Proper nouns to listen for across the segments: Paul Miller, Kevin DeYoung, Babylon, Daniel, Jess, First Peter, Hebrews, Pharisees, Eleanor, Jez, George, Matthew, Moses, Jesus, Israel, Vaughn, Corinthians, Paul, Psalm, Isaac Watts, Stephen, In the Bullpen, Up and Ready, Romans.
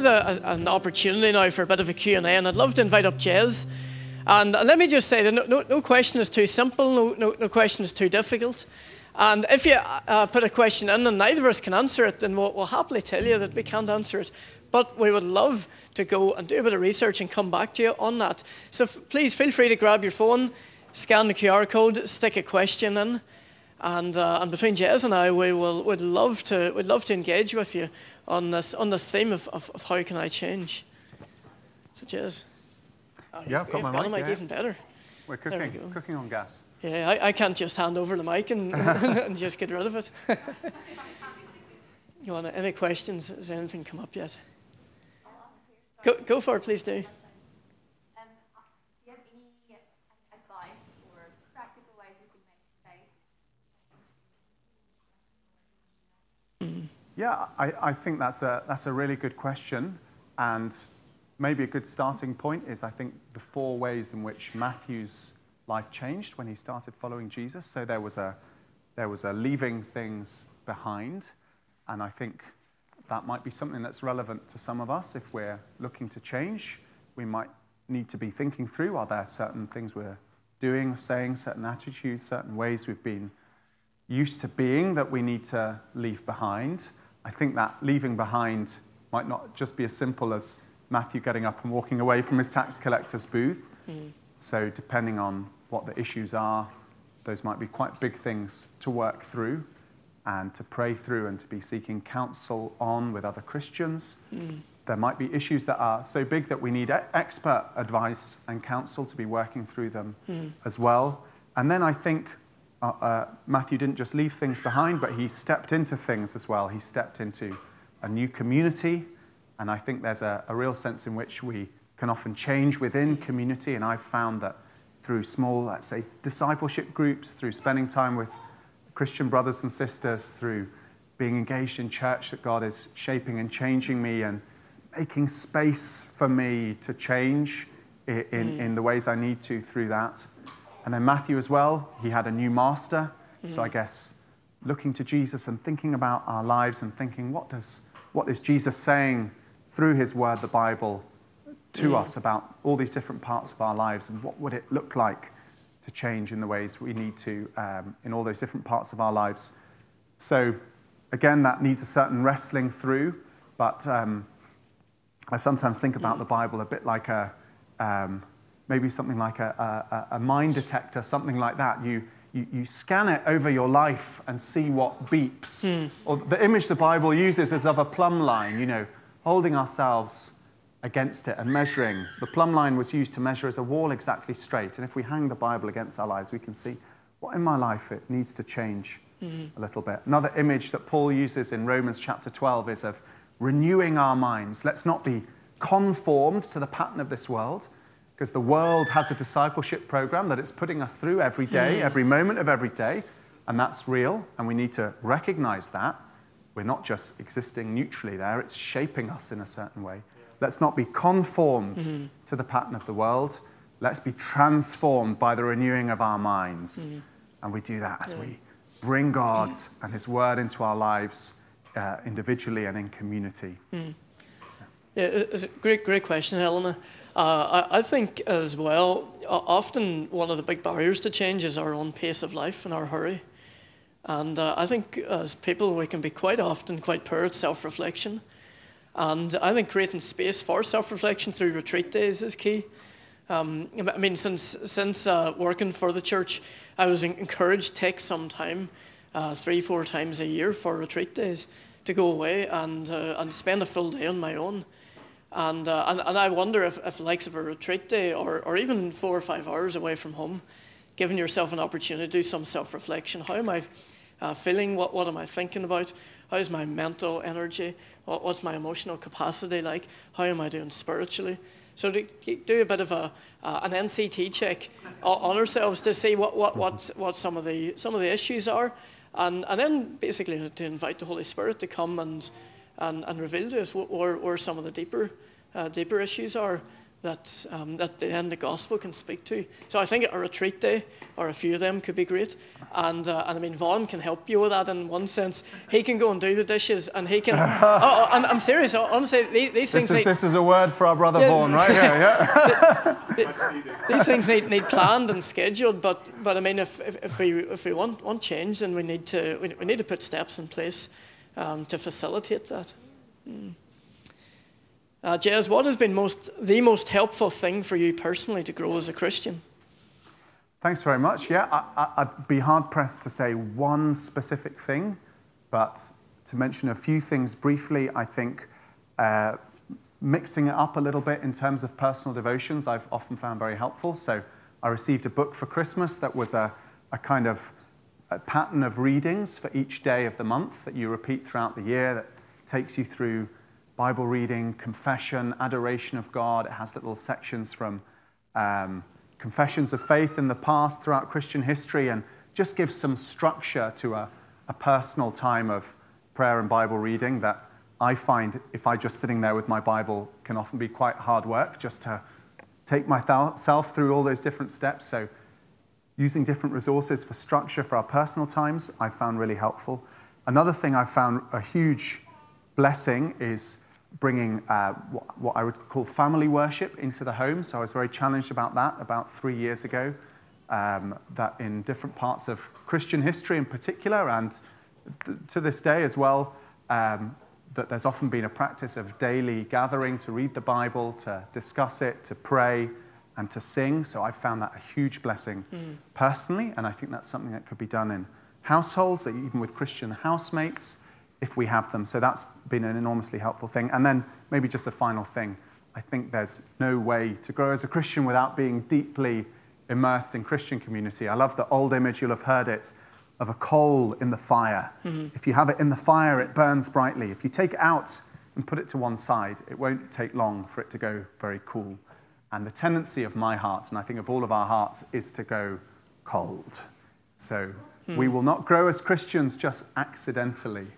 This is an opportunity now for a bit of a Q&A, and I'd love to invite up Jez. And let me just say that no question is too simple, no question is too difficult. And if you put a question in and neither of us can answer it, then we'll happily tell you that we can't answer it. But we would love to go and do a bit of research and come back to you on that. So please feel free to grab your phone, scan the QR code, stick a question in, and between Jez and I, we'd love to engage with you on this theme of how can I change. So Jez, yeah, I've got my mic. Even better. We're cooking on gas. Yeah, I can't just hand over the mic and just get rid of it. You want any questions? Has anything come up yet? Go for it, please do. Do you have any advice or practical ways you can make space? Yeah, I think that's a really good question, and maybe a good starting point is, I think, the four ways in which Matthew's life changed when he started following Jesus. So there was a leaving things behind, and I think that might be something that's relevant to some of us. If we're looking to change, we might need to be thinking through, are there certain things we're doing, saying, certain attitudes, certain ways we've been used to being that we need to leave behind. I think that leaving behind might not just be as simple as Matthew getting up and walking away from his tax collector's booth. Mm. So depending on what the issues are, those might be quite big things to work through and to pray through and to be seeking counsel on with other Christians. Mm. There might be issues that are so big that we need expert advice and counsel to be working through them as well. And then I think Matthew didn't just leave things behind, but he stepped into things as well. He stepped into a new community. And I think there's a real sense in which we can often change within community. And I've found that through small, let's say, discipleship groups, through spending time with Christian brothers and sisters, through being engaged in church, that God is shaping and changing me and making space for me to change in the ways I need to through that. And then Matthew as well, he had a new master. Mm-hmm. So I guess looking to Jesus and thinking about our lives and thinking, what is Jesus saying through his word, the Bible, to us about all these different parts of our lives, and what would it look like to change in the ways we need to in all those different parts of our lives. So again, that needs a certain wrestling through, but I sometimes think about the Bible a bit like maybe something like a mine detector, something like that. You scan it over your life and see what beeps. Mm. Or the image the Bible uses is of a plumb line, holding ourselves against it and measuring. The plumb line was used to measure as a wall exactly straight. And if we hang the Bible against our lives, we can see what in my life it needs to change a little bit. Another image that Paul uses in Romans chapter 12 is of renewing our minds. Let's not be conformed to the pattern of this world, because the world has a discipleship program that it's putting us through every day, every moment of every day, and that's real, and we need to recognize that. We're not just existing neutrally there, it's shaping us in a certain way. Let's not be conformed to the pattern of the world. Let's be transformed by the renewing of our minds. Mm. And we do that as we bring God and his word into our lives individually and in community. Mm. Yeah, it's a great question, Eleanor. I think as well, often one of the big barriers to change is our own pace of life and our hurry. And I think as people, we can be quite often quite poor at self-reflection. And I think creating space for self-reflection through retreat days is key. I mean, since working for the church, I was encouraged to take some time, 3-4 times a year for retreat days, to go away and spend a full day on my own. And I wonder if the likes of a retreat day or even 4 or 5 hours away from home, giving yourself an opportunity to do some self-reflection. How am I feeling? What am I thinking about? How's my mental energy? What's my emotional capacity like? How am I doing spiritually? So to do a bit of an NCT check on ourselves to see what some of the issues are, and then basically to invite the Holy Spirit to come and reveal to us where some of the deeper issues are, that then the gospel can speak to. So I think a retreat day or a few of them could be great. And I mean, Vaughn can help you with that in one sense. He can go and do the dishes, and he can. I'm serious. Honestly, these things. This is a word for our brother Vaughn, right here. Yeah. These things need planned and scheduled. But I mean, if we want change, then we need to put steps in place to facilitate that. Mm. Jez, what has been the most helpful thing for you personally to grow as a Christian? Thanks very much. Yeah, I'd be hard-pressed to say one specific thing, but to mention a few things briefly, I think mixing it up a little bit in terms of personal devotions I've often found very helpful. So I received a book for Christmas that was a kind of a pattern of readings for each day of the month that you repeat throughout the year that takes you through Bible reading, confession, adoration of God. It has little sections from confessions of faith in the past throughout Christian history, and just gives some structure to a personal time of prayer and Bible reading that I find, if I'm just sitting there with my Bible, can often be quite hard work just to take myself through all those different steps. So using different resources for structure for our personal times, I found really helpful. Another thing I found a huge blessing is bringing what I would call family worship into the home. So I was very challenged about that about 3 years ago, that in different parts of Christian history in particular, and to this day as well, that there's often been a practice of daily gathering to read the Bible, to discuss it, to pray, and to sing. So I found that a huge blessing personally, and I think that's something that could be done in households, even with Christian housemates, if we have them. So that's been an enormously helpful thing. And then maybe just a final thing. I think there's no way to grow as a Christian without being deeply immersed in Christian community. I love the old image, you'll have heard it, of a coal in the fire. Mm-hmm. If you have it in the fire, it burns brightly. If you take it out and put it to one side, it won't take long for it to go very cool. And the tendency of my heart, and I think of all of our hearts, is to go cold. So we will not grow as Christians just accidentally.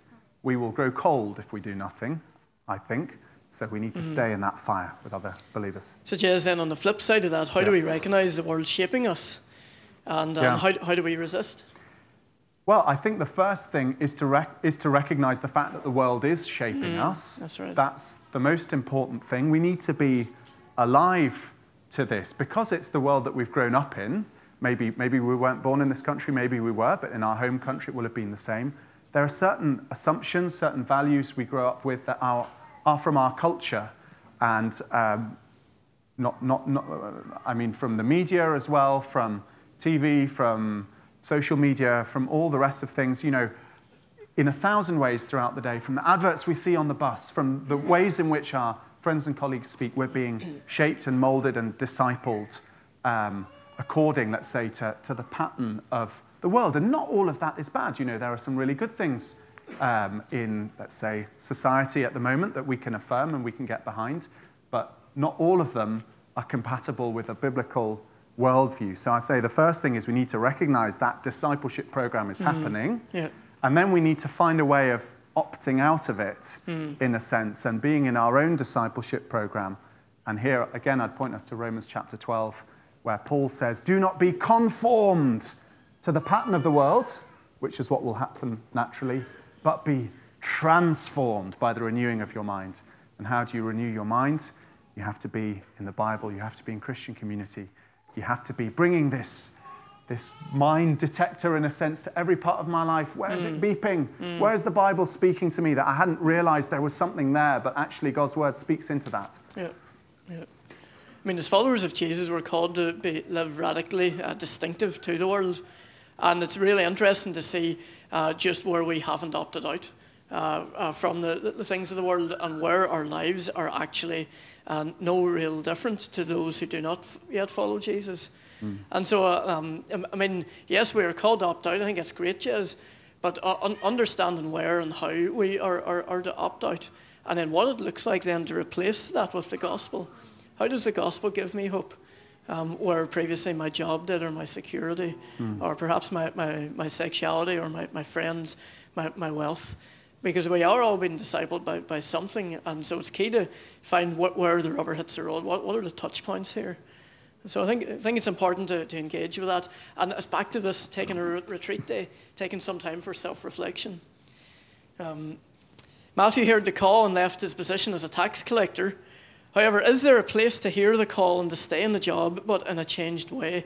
We will grow cold if we do nothing, I think. So we need to stay in that fire with other believers. So, Jez, then on the flip side of that, how do we recognize the world shaping us? And how do we resist? Well, I think the first thing is to recognize the fact that the world is shaping us. That's right. That's the most important thing. We need to be alive to this because it's the world that we've grown up in. Maybe we weren't born in this country, maybe we were, but in our home country it will have been the same. There are certain assumptions, certain values we grow up with that are from our culture, and I mean, from the media as well, from TV, from social media, from all the rest of things. You know, in 1,000 ways throughout the day, from the adverts we see on the bus, from the ways in which our friends and colleagues speak, we're being shaped and molded and discipled according, let's say, to the pattern of the world. And not all of that is bad. You know, there are some really good things in, let's say, society at the moment that we can affirm and we can get behind, but not all of them are compatible with a biblical worldview. So I say the first thing is we need to recognize that discipleship program is happening, and then we need to find a way of opting out of it, in a sense, and being in our own discipleship program. And here, again, I'd point us to Romans chapter 12, where Paul says, "Do not be conformed to the pattern of the world," which is what will happen naturally, "but be transformed by the renewing of your mind." And how do you renew your mind? You have to be in the Bible. You have to be in Christian community. You have to be bringing this mind detector, in a sense, to every part of my life. Where is it beeping? Where is the Bible speaking to me that I hadn't realized there was something there, but actually God's word speaks into that? Yeah. I mean, as followers of Jesus, we're called to live radically distinctive to the world. And it's really interesting to see just where we haven't opted out from the things of the world, and where our lives are actually no real different to those who do not yet follow Jesus. And so, I mean, yes, we are called to opt out. I think it's great, Jez, but understanding where and how we are to opt out, and then what it looks like then to replace that with the gospel. How does the gospel give me hope? Where previously my job did, or my security, or perhaps my sexuality, or my friends, my wealth. because we are all being discipled by something, and so it's key to find where the rubber hits the road. What are the touch points here? So I think it's important to engage with that. And it's back to this, taking a retreat day, taking some time for self-reflection. Matthew heard the call and left his position as a tax collector. However, is there a place to hear the call and to stay in the job, but in a changed way?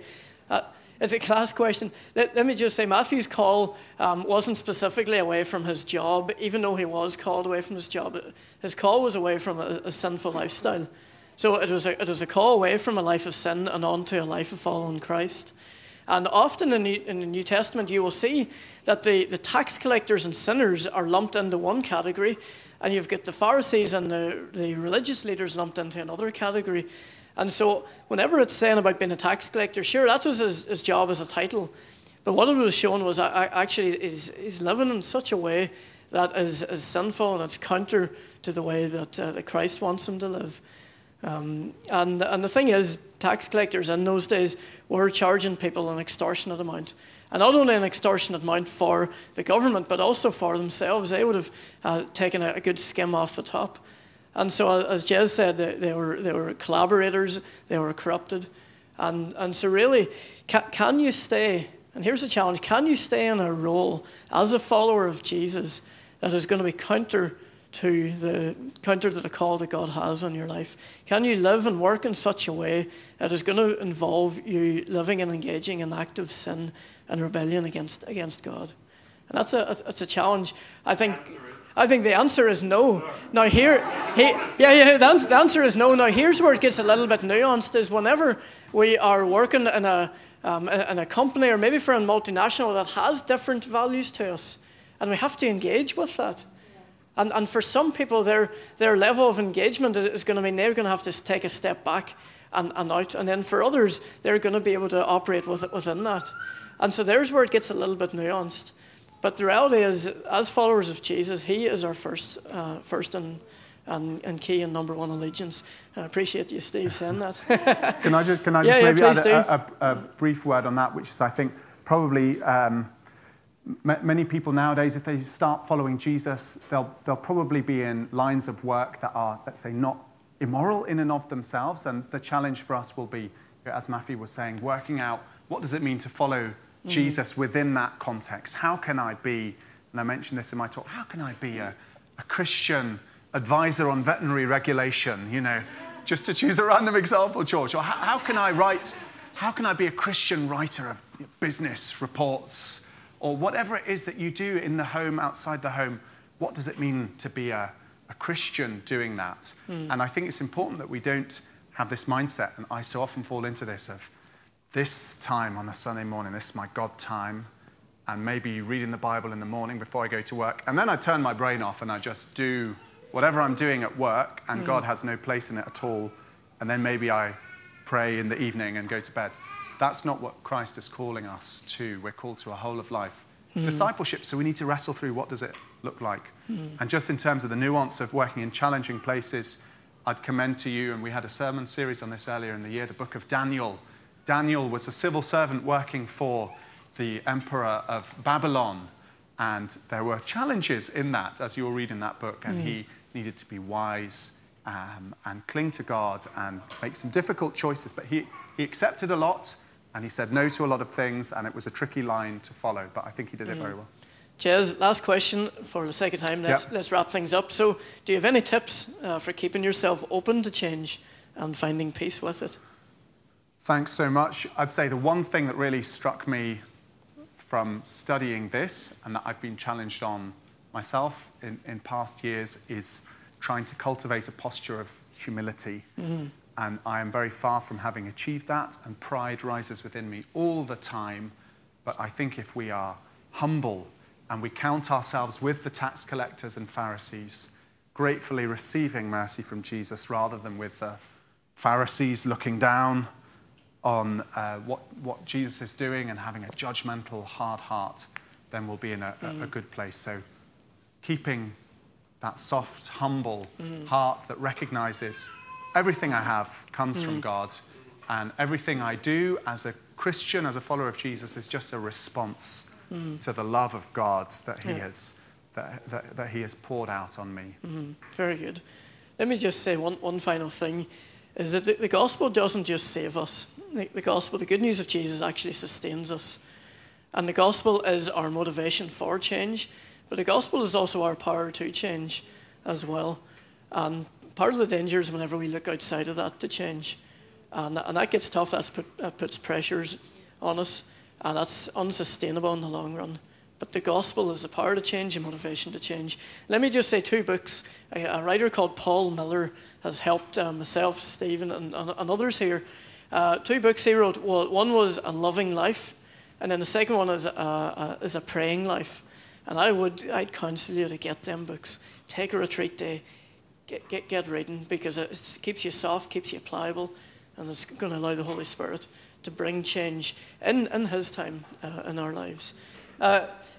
It's a class question. Let me just say, Matthew's call wasn't specifically away from his job, even though he was called away from his job. His call was away from a sinful lifestyle. So it was a call away from a life of sin and onto a life of following Christ. And often in the New Testament, you will see that the tax collectors and sinners are lumped into one category, and you've got the Pharisees and the religious leaders lumped into another category. And so whenever it's saying about being a tax collector, sure, that was his job as a title. But what it was shown was actually he's living in such a way that is sinful, and it's counter to the way that Christ wants him to live. And the thing is, tax collectors in those days were charging people an extortionate amount. And not only an extortionate amount for the government, but also for themselves. They would have taken a good skim off the top. And so, as Jez said, they were collaborators, they were corrupted. And so really, can you stay, and here's the challenge, can you stay in a role as a follower of Jesus that is going to be counter to the call that God has on your life? Can you live and work in such a way that is going to involve you living and engaging in active sin and rebellion against God? And that's a challenge. I think the answer is no. Now the answer is no. Now here's where it gets a little bit nuanced: is whenever we are working in a company, or maybe for a multinational that has different values to us, and we have to engage with that. And for some people, their level of engagement is going to mean they're going to have to take a step back and out. And then for others, they're going to be able to operate within that. And so there's where it gets a little bit nuanced. But the reality is, as followers of Jesus, he is our first and key and number one allegiance. And I appreciate you, Steve, saying that. Can I just add a brief word on that, which is, I think, probably... Many people nowadays, if they start following Jesus, they'll probably be in lines of work that are, let's say, not immoral in and of themselves. And the challenge for us will be, as Matthew was saying, working out what does it mean to follow Jesus within that context? How can I be, and I mentioned this in my talk, how can I be a Christian advisor on veterinary regulation, just to choose a random example, George? Or how can I be a Christian writer of business reports? Or whatever it is that you do in the home, outside the home, what does it mean to be a Christian doing that? And I think it's important that we don't have this mindset, and I so often fall into this, of this time on a Sunday morning, this is my God time, and maybe reading the Bible in the morning before I go to work, and then I turn my brain off and I just do whatever I'm doing at work, and God has no place in it at all, and then maybe I pray in the evening and go to bed. That's not what Christ is calling us to. We're called to a whole of life discipleship, so we need to wrestle through what does it look like. And just in terms of the nuance of working in challenging places, I'd commend to you, and we had a sermon series on this earlier in the year, the book of Daniel. Daniel was a civil servant working for the emperor of Babylon, and there were challenges in that, as you'll read in that book, and he needed to be wise and cling to God and make some difficult choices, but he accepted a lot. And he said no to a lot of things, and it was a tricky line to follow, but I think he did it very well. Jez, last question for the second time. Let's wrap things up. So do you have any tips for keeping yourself open to change and finding peace with it? Thanks so much. I'd say the one thing that really struck me from studying this, and that I've been challenged on myself in past years, is trying to cultivate a posture of humility. And I am very far from having achieved that, and pride rises within me all the time. But I think if we are humble and we count ourselves with the tax collectors and Pharisees, gratefully receiving mercy from Jesus rather than with the Pharisees looking down on what Jesus is doing and having a judgmental, hard heart, then we'll be in a good place. So keeping that soft, humble heart that recognizes everything I have comes from God, and everything I do as a Christian, as a follower of Jesus, is just a response to the love of God that he has that he has poured out on me. Mm-hmm. Very good. Let me just say one final thing, is that the gospel doesn't just save us. The gospel, the good news of Jesus, actually sustains us. And the gospel is our motivation for change, but the gospel is also our power to change as well. And part of the danger is whenever we look outside of that to change. And that gets tough. That puts pressures on us, and that's unsustainable in the long run. But the gospel is the power to change and motivation to change. Let me just say two books. A writer called Paul Miller has helped myself, Stephen, and others here. Two books he wrote. Well, one was A Loving Life, and then the second one is a Praying Life. And I'd counsel you to get them books. Take a retreat day. Get reading, because it keeps you soft, keeps you pliable, and it's going to allow the Holy Spirit to bring change in his time in our lives.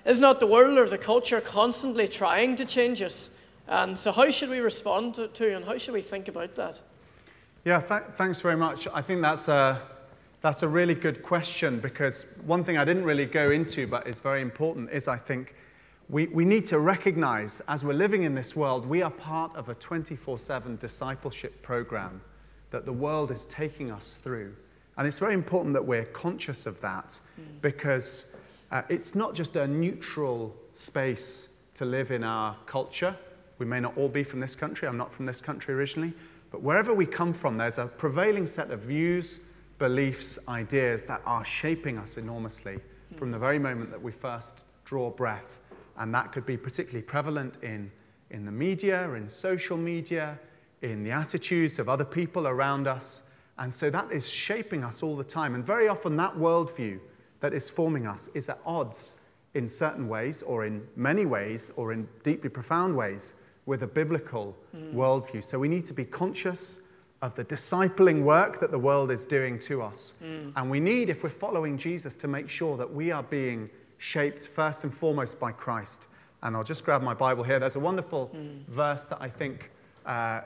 Is not the world or the culture constantly trying to change us? And so how should we respond to and how should we think about that? Yeah, thanks very much. I think that's a really good question, because one thing I didn't really go into but is very important is, I think, we need to recognize, as we're living in this world, we are part of a 24/7 discipleship program that the world is taking us through. And it's very important that we're conscious of that, because it's not just a neutral space to live in our culture. We may not all be from this country. I'm not from this country originally. But wherever we come from, there's a prevailing set of views, beliefs, ideas that are shaping us enormously from the very moment that we first draw breath. And that could be particularly prevalent in the media, in social media, in the attitudes of other people around us. And so that is shaping us all the time. And very often that worldview that is forming us is at odds in certain ways, or in many ways, or in deeply profound ways, with a biblical worldview. So we need to be conscious of the discipling work that the world is doing to us. And we need, if we're following Jesus, to make sure that we are being shaped first and foremost by Christ. And I'll just grab my Bible here. There's a wonderful verse that I think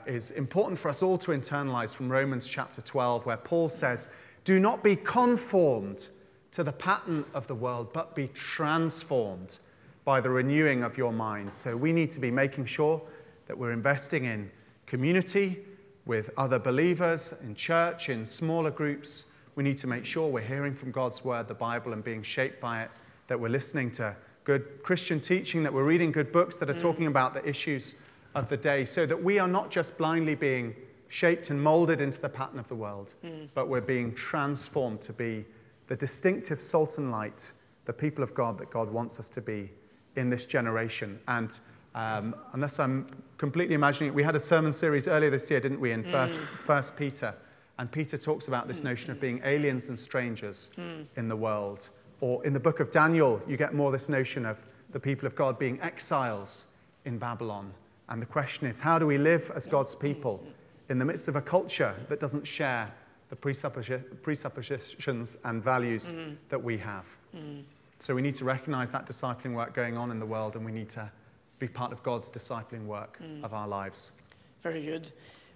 is important for us all to internalize from Romans chapter 12, where Paul says, "Do not be conformed to the pattern of the world, but be transformed by the renewing of your mind." So we need to be making sure that we're investing in community with other believers, in church, in smaller groups. We need to make sure we're hearing from God's word, the Bible, and being shaped by it, that we're listening to good Christian teaching, that we're reading good books that are talking about the issues of the day, so that we are not just blindly being shaped and molded into the pattern of the world, but we're being transformed to be the distinctive salt and light, the people of God that God wants us to be in this generation. And unless I'm completely imagining it, we had a sermon series earlier this year, didn't we, in First Peter. And Peter talks about this notion of being aliens and strangers in the world. Or in the book of Daniel, you get more this notion of the people of God being exiles in Babylon. And the question is, how do we live as God's people in the midst of a culture that doesn't share the presuppositions and values that we have? So we need to recognize that discipling work going on in the world, and we need to be part of God's discipling work of our lives. Very good.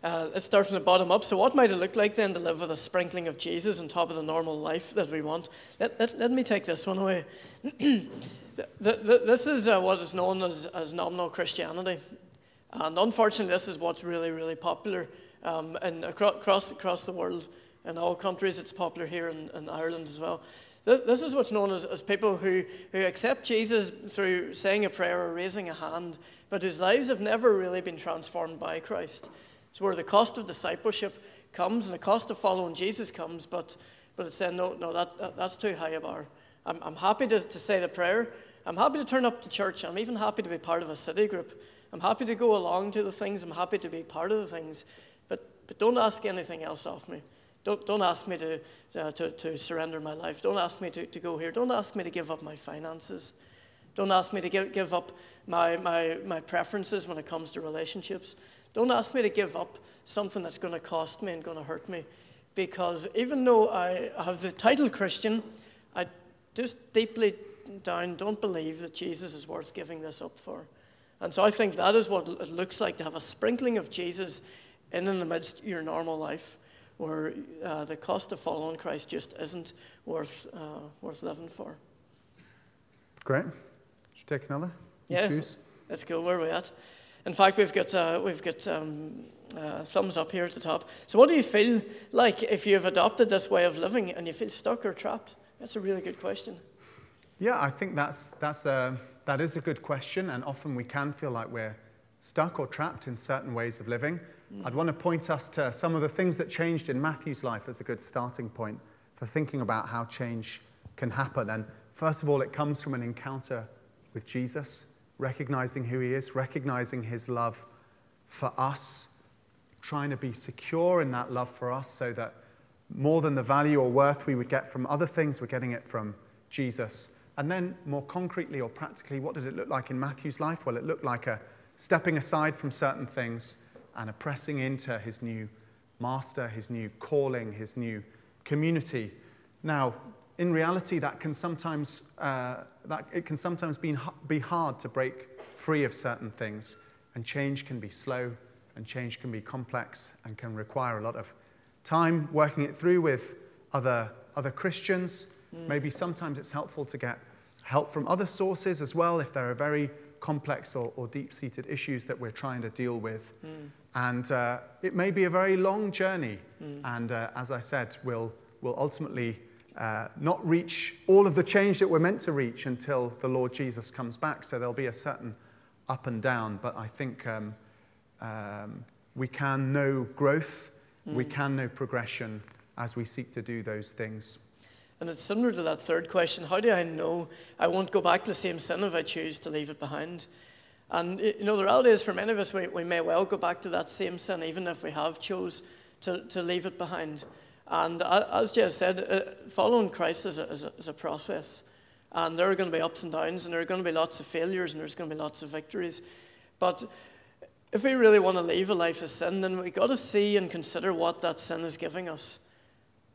Let's start from the bottom up. So what might it look like then to live with a sprinkling of Jesus on top of the normal life that we want? Let me take this one away. This is what is known as nominal Christianity. And unfortunately, this is what's really, really popular and across the world. In all countries, it's popular here in Ireland as well. This is what's known as people who accept Jesus through saying a prayer or raising a hand, but whose lives have never really been transformed by Christ. It's where the cost of discipleship comes and the cost of following Jesus comes, but it's saying, no, that's too high a bar. I'm happy to say the prayer. I'm happy to turn up to church. I'm even happy to be part of a city group. I'm happy to go along to the things. I'm happy to be part of the things, but don't ask anything else of me. Don't ask me to surrender my life. Don't ask me to go here. Don't ask me to give up my finances. Don't ask me to give up my preferences when it comes to relationships. Don't ask me to give up something that's going to cost me and going to hurt me, because even though I have the title Christian, I just deeply down don't believe that Jesus is worth giving this up for. And so I think that is what it looks like to have a sprinkling of Jesus in the midst of your normal life, where the cost of following Christ just isn't worth living for. Great. Should we take another? Yeah. You choose. It's cool. We're wet. In fact, we've got thumbs up here at the top. So what do you feel like if you've adopted this way of living and you feel stuck or trapped? That's a really good question. Yeah, I think that is a good question, and often we can feel like we're stuck or trapped in certain ways of living. Mm. I'd want to point us to some of the things that changed in Matthew's life as a good starting point for thinking about how change can happen. And first of all, it comes from an encounter with Jesus, recognizing who he is, recognizing his love for us, trying to be secure in that love for us so that more than the value or worth we would get from other things, we're getting it from Jesus. And then more concretely or practically, what did it look like in Matthew's life? Well, it looked like a stepping aside from certain things and a pressing into his new master, his new calling, his new community. Now, in reality, that can sometimes be hard to break free of certain things, and change can be slow, and change can be complex, and can require a lot of time working it through with other Christians. Mm. Maybe sometimes it's helpful to get help from other sources as well if there are very complex or deep-seated issues that we're trying to deal with. Mm. And it may be a very long journey. Mm. And as I said, we'll ultimately not reach all of the change that we're meant to reach until the Lord Jesus comes back. So there'll be a certain up and down. But I think we can know growth, we can know progression as we seek to do those things. And it's similar to that third question. How do I know I won't go back to the same sin if I choose to leave it behind? And, you know, the reality is for many of us, we may well go back to that same sin even if we have chose to leave it behind. And as Jess said, following Christ is a process. And there are going to be ups and downs, and there are going to be lots of failures, and there's going to be lots of victories. But if we really want to leave a life of sin, then we've got to see and consider what that sin is giving us.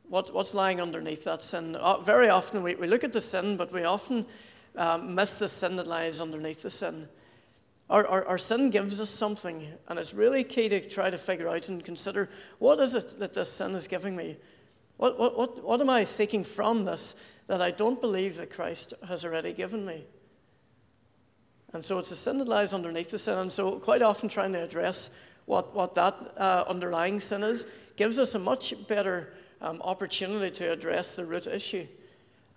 What's lying underneath that sin? Very often we look at the sin, but we often miss the sin that lies underneath the sin. Our sin gives us something, and it's really key to try to figure out and consider, what is it that this sin is giving me? What am I seeking from this that I don't believe that Christ has already given me? And so it's a sin that lies underneath the sin, and so quite often trying to address what that underlying sin is gives us a much better opportunity to address the root issue.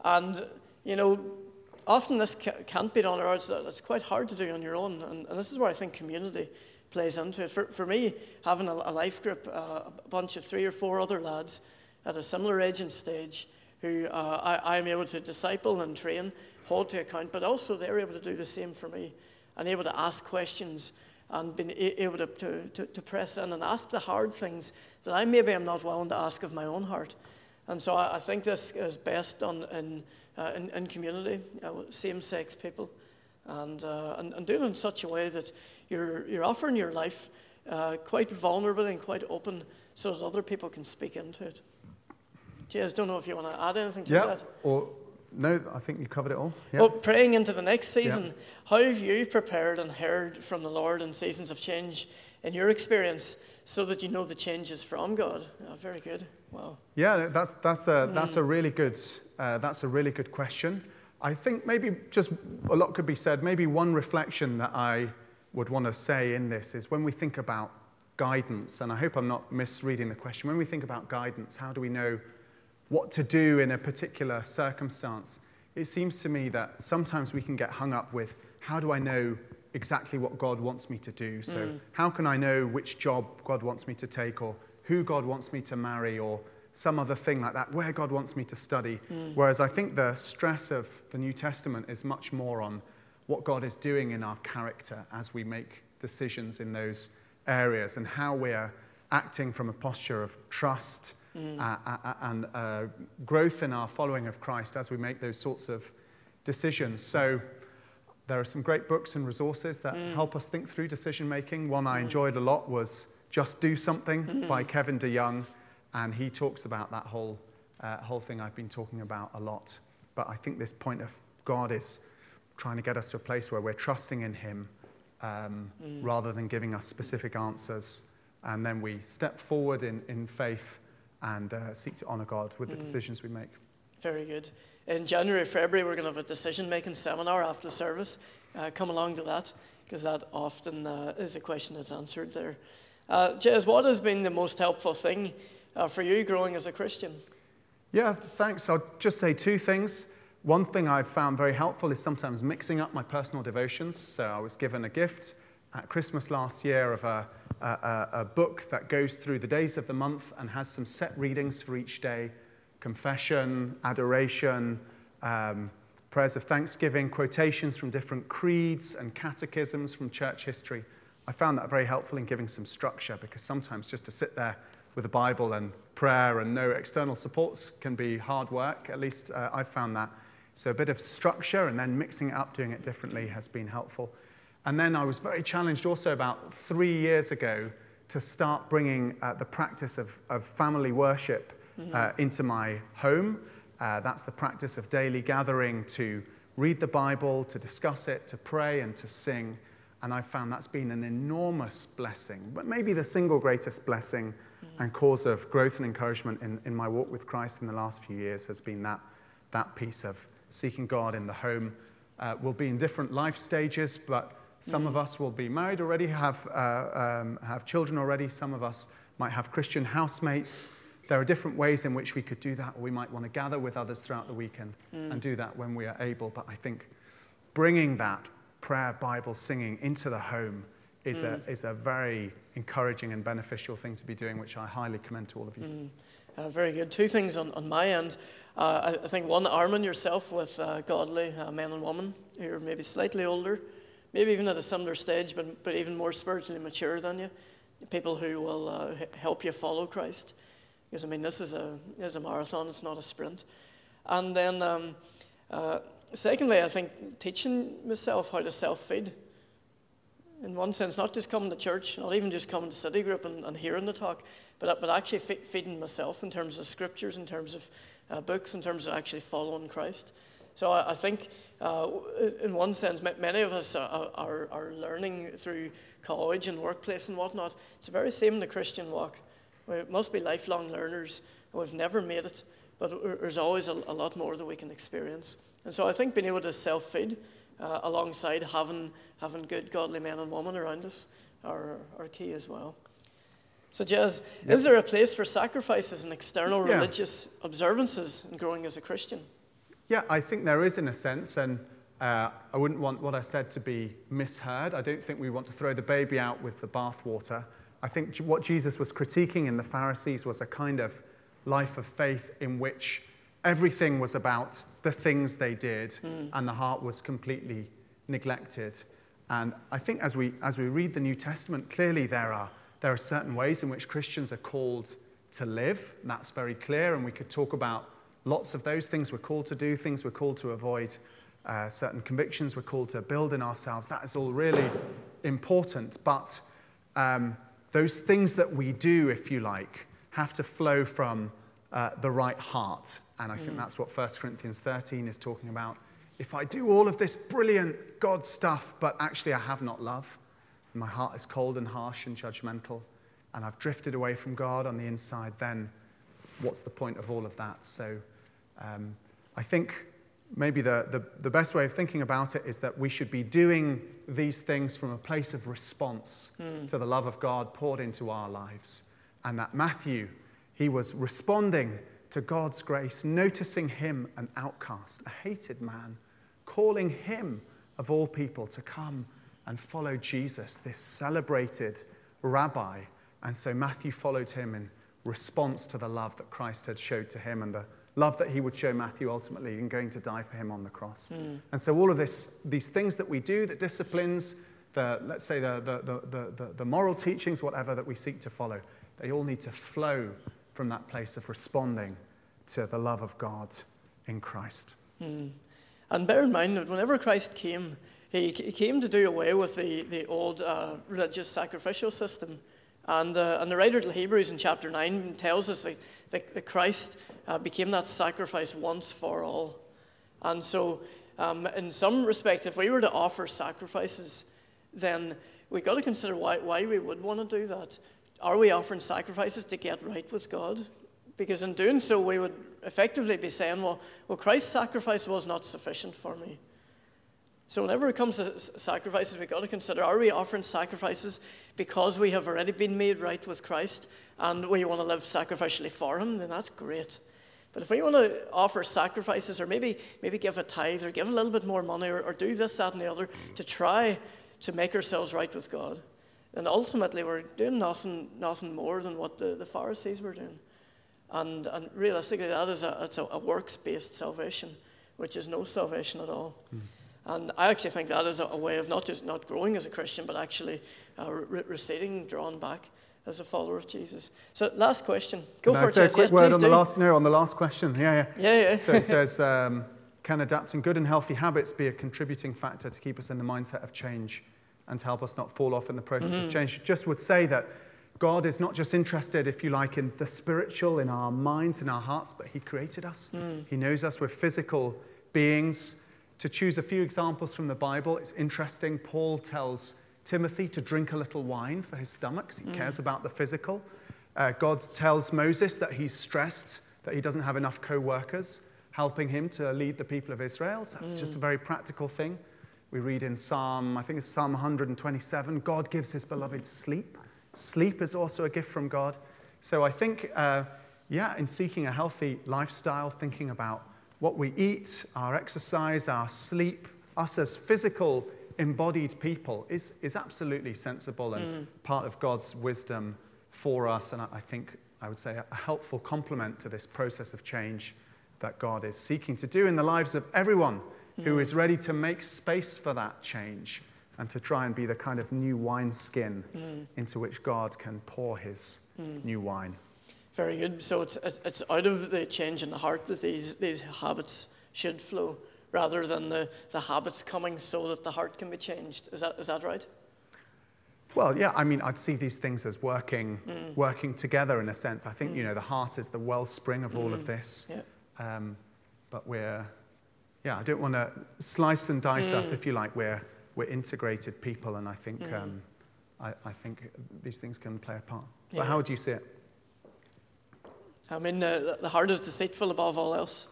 And, you know, often this can't be done, or it's quite hard to do on your own, and this is where I think community plays into it. For me, having a life group, a bunch of 3 or 4 other lads at a similar age and stage who I'm able to disciple and train, hold to account, but also they're able to do the same for me, and able to ask questions and being able to press in and ask the hard things that I maybe am not willing to ask of my own heart. And so I think this is best done in community, same-sex people, and doing it in such a way that you're offering your life quite vulnerable and quite open, so that other people can speak into it. Jez, don't know if you want to add anything to that. No, I think you covered it all. Yep. Well, praying into the next season, how have you prepared and heard from the Lord in seasons of change in your experience, so that you know the change is from God? Oh, very good. Wow. Yeah, that's a really good question. I think maybe just a lot could be said. Maybe one reflection that I would want to say in this is when we think about guidance, and I hope I'm not misreading the question, when we think about guidance, how do we know what to do in a particular circumstance? It seems to me that sometimes we can get hung up with, how do I know exactly what God wants me to do? So how can I know which job God wants me to take, or who God wants me to marry, or some other thing like that, where God wants me to study? Whereas I think the stress of the New Testament is much more on what God is doing in our character as we make decisions in those areas, and how we are acting from a posture of trust and growth in our following of Christ as we make those sorts of decisions. So there are some great books and resources that help us think through decision making. One I enjoyed a lot was Just Do Something by Kevin DeYoung. And he talks about that whole thing I've been talking about a lot. But I think this point of God is trying to get us to a place where we're trusting in him rather than giving us specific answers. And then we step forward in faith and seek to honor God with the decisions we make. Very good. In January, February, we're going to have a decision-making seminar after the service. Come along to that. because that often is a question that's answered there. Jez, what has been the most helpful thing for you growing as a Christian? Yeah, thanks. I'll just say two things. One thing I've found very helpful is sometimes mixing up my personal devotions. So I was given a gift at Christmas last year of a book that goes through the days of the month and has some set readings for each day: confession, adoration, prayers of thanksgiving, quotations from different creeds and catechisms from church history. I found that very helpful in giving some structure, because sometimes just to sit there with the Bible and prayer and no external supports can be hard work. At least I found that. So a bit of structure and then mixing it up, doing it differently, has been helpful. And then I was very challenged also about 3 years ago to start bringing the practice of family worship into my home. That's the practice of daily gathering to read the Bible, to discuss it, to pray, and to sing. And I found that's been an enormous blessing, but maybe the single greatest blessing and cause of growth and encouragement in my walk with Christ in the last few years has been that piece of seeking God in the home. We'll be in different life stages, but some of us will be married already, have children already. Some of us might have Christian housemates. There are different ways in which we could do that. We might want to gather with others throughout the weekend and do that when we are able. But I think bringing that prayer, Bible, singing into the home is a very encouraging and beneficial thing to be doing, which I highly commend to all of you. Very good. Two things on my end. I think one, arming yourself with godly men and women who are maybe slightly older, maybe even at a similar stage, but even more spiritually mature than you, people who will help you follow Christ. Because, I mean, this is a marathon, it's not a sprint. And then, secondly, I think teaching myself how to self-feed. In one sense, not just coming to church, not even just coming to city group and hearing the talk, but actually feeding myself in terms of scriptures, in terms of books, in terms of actually following Christ. So I think, in one sense, many of us are learning through college and workplace and whatnot. It's the very same in the Christian walk. We must be lifelong learners. We've never made it, but there's always a lot more that we can experience. And so I think being able to self-feed alongside having good godly men and women around us are key as well. So Jez, is there a place for sacrifices and external religious observances in growing as a Christian? Yeah, I think there is in a sense, and I wouldn't want what I said to be misheard. I don't think we want to throw the baby out with the bathwater. I think what Jesus was critiquing in the Pharisees was a kind of life of faith in which everything was about the things they did, and the heart was completely neglected. And I think as we read the New Testament, clearly there are certain ways in which Christians are called to live. That's very clear, and we could talk about lots of those things we're called to do, things we're called to avoid, certain convictions we're called to build in ourselves. That is all really important, but those things that we do, if you like, have to flow from the right heart. And I think that's what 1 Corinthians 13 is talking about. If I do all of this brilliant God stuff, but actually I have not love, and my heart is cold and harsh and judgmental, and I've drifted away from God on the inside, then what's the point of all of that? So I think maybe the best way of thinking about it is that we should be doing these things from a place of response to the love of God poured into our lives. And that Matthew, he was responding to God's grace, noticing him an outcast, a hated man, calling him, of all people, to come and follow Jesus, this celebrated rabbi. And so Matthew followed him in response to the love that Christ had showed to him and the love that he would show Matthew ultimately in going to die for him on the cross. And so all of these things that we do, the disciplines, the moral teachings, whatever that we seek to follow, they all need to flow from that place of responding to the love of God in Christ. And bear in mind that whenever Christ came, he came to do away with the old religious sacrificial system. And the writer to Hebrews in chapter 9 tells us that Christ became that sacrifice once for all. And so in some respects, if we were to offer sacrifices, then we've got to consider why we would want to do that. Are we offering sacrifices to get right with God? Because in doing so, we would effectively be saying, well, Christ's sacrifice was not sufficient for me. So whenever it comes to sacrifices, we've got to consider, are we offering sacrifices because we have already been made right with Christ and we want to live sacrificially for him? Then that's great. But if we want to offer sacrifices, or maybe give a tithe, or give a little bit more money, or do this, that, and the other to try to make ourselves right with God, then ultimately we're doing nothing more than what the Pharisees were doing. And realistically, that is it's a works-based salvation, which is no salvation at all. Mm. And I actually think that is a way of not just not growing as a Christian, but actually receding, drawn back as a follower of Jesus. So, last question. Go for it, Jess. Can I say a quick word on the last question? Yeah. So it says, can adapting good and healthy habits be a contributing factor to keep us in the mindset of change and to help us not fall off in the process of change? Just would say that God is not just interested, if you like, in the spiritual, in our minds, in our hearts, but he created us. Mm. He knows us. We're physical beings. To choose a few examples from the Bible, it's interesting. Paul tells Timothy to drink a little wine for his stomach, because he cares about the physical. God tells Moses that he's stressed, that he doesn't have enough co-workers helping him to lead the people of Israel. So that's just a very practical thing. We read in Psalm, I think it's Psalm 127, God gives his beloved sleep. Sleep is also a gift from God. So I think, in seeking a healthy lifestyle, thinking about what we eat, our exercise, our sleep, us as physical embodied people is absolutely sensible and part of God's wisdom for us, and I think I would say a helpful complement to this process of change that God is seeking to do in the lives of everyone who is ready to make space for that change and to try and be the kind of new wineskin into which God can pour his new wine. Very good. So it's out of the change in the heart that these habits should flow, rather than the habits coming so that the heart can be changed. Is that right? Well, yeah, I mean, I'd see these things as working together in a sense. I think, the heart is the wellspring of all of this. Yeah. But I don't want to slice and dice us, if you like. We're integrated people, and I think I think these things can play a part. But how do you see it? I mean, the heart is deceitful above all else.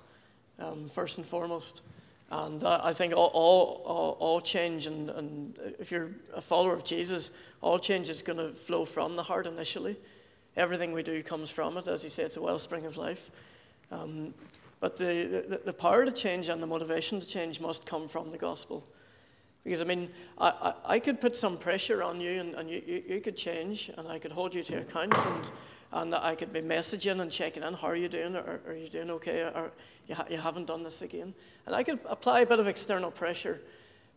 First and foremost. And I think all change, and if you're a follower of Jesus, all change is going to flow from the heart initially. Everything we do comes from it. As you say, it's a wellspring of life. But the power to change and the motivation to change must come from the gospel. Because, I mean, I could put some pressure on you, and you could change, and I could hold you to account, and I could be messaging and checking in, how are you doing, or are you doing okay, or you haven't done this again. And I could apply a bit of external pressure.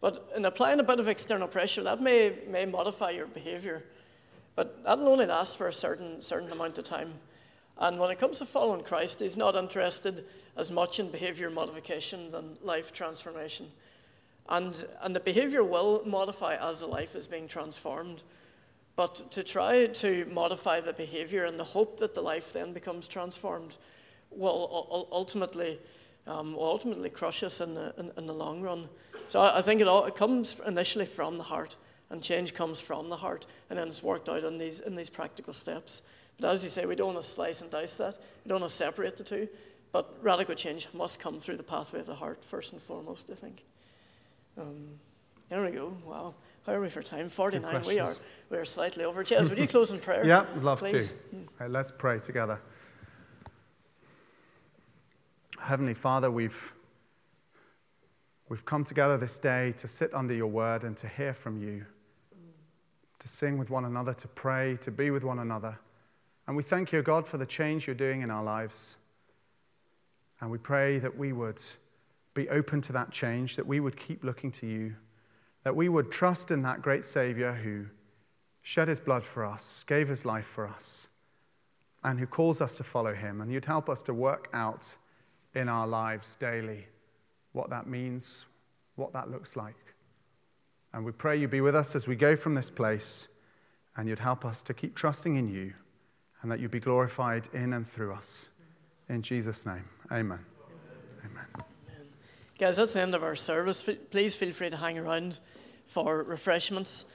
But in applying a bit of external pressure, that may modify your behavior. But that'll only last for a certain amount of time. And when it comes to following Christ, he's not interested as much in behavior modification than life transformation. And the behavior will modify as the life is being transformed. But to try to modify the behavior in the hope that the life then becomes transformed will ultimately crush us in the long run. So I think it comes initially from the heart, and change comes from the heart, and then it's worked out in these practical steps. But as you say, we don't want to slice and dice that. We don't want to separate the two. But radical change must come through the pathway of the heart, first and foremost, I think. There we go. Wow. How are we for time? 49. We are slightly over. Jez, would you close in prayer? Yeah, I'd love to. Right, let's pray together. Heavenly Father, we've come together this day to sit under your word and to hear from you, to sing with one another, to pray, to be with one another. And we thank you, God, for the change you're doing in our lives. And we pray that we would be open to that change, that we would keep looking to you, that we would trust in that great Savior who shed his blood for us, gave his life for us, and who calls us to follow him. And you'd help us to work out in our lives daily what that means, what that looks like. And we pray you be with us as we go from this place, and you'd help us to keep trusting in you, and that you'd be glorified in and through us. In Jesus' name, amen. Guys, that's the end of our service. Please feel free to hang around for refreshments.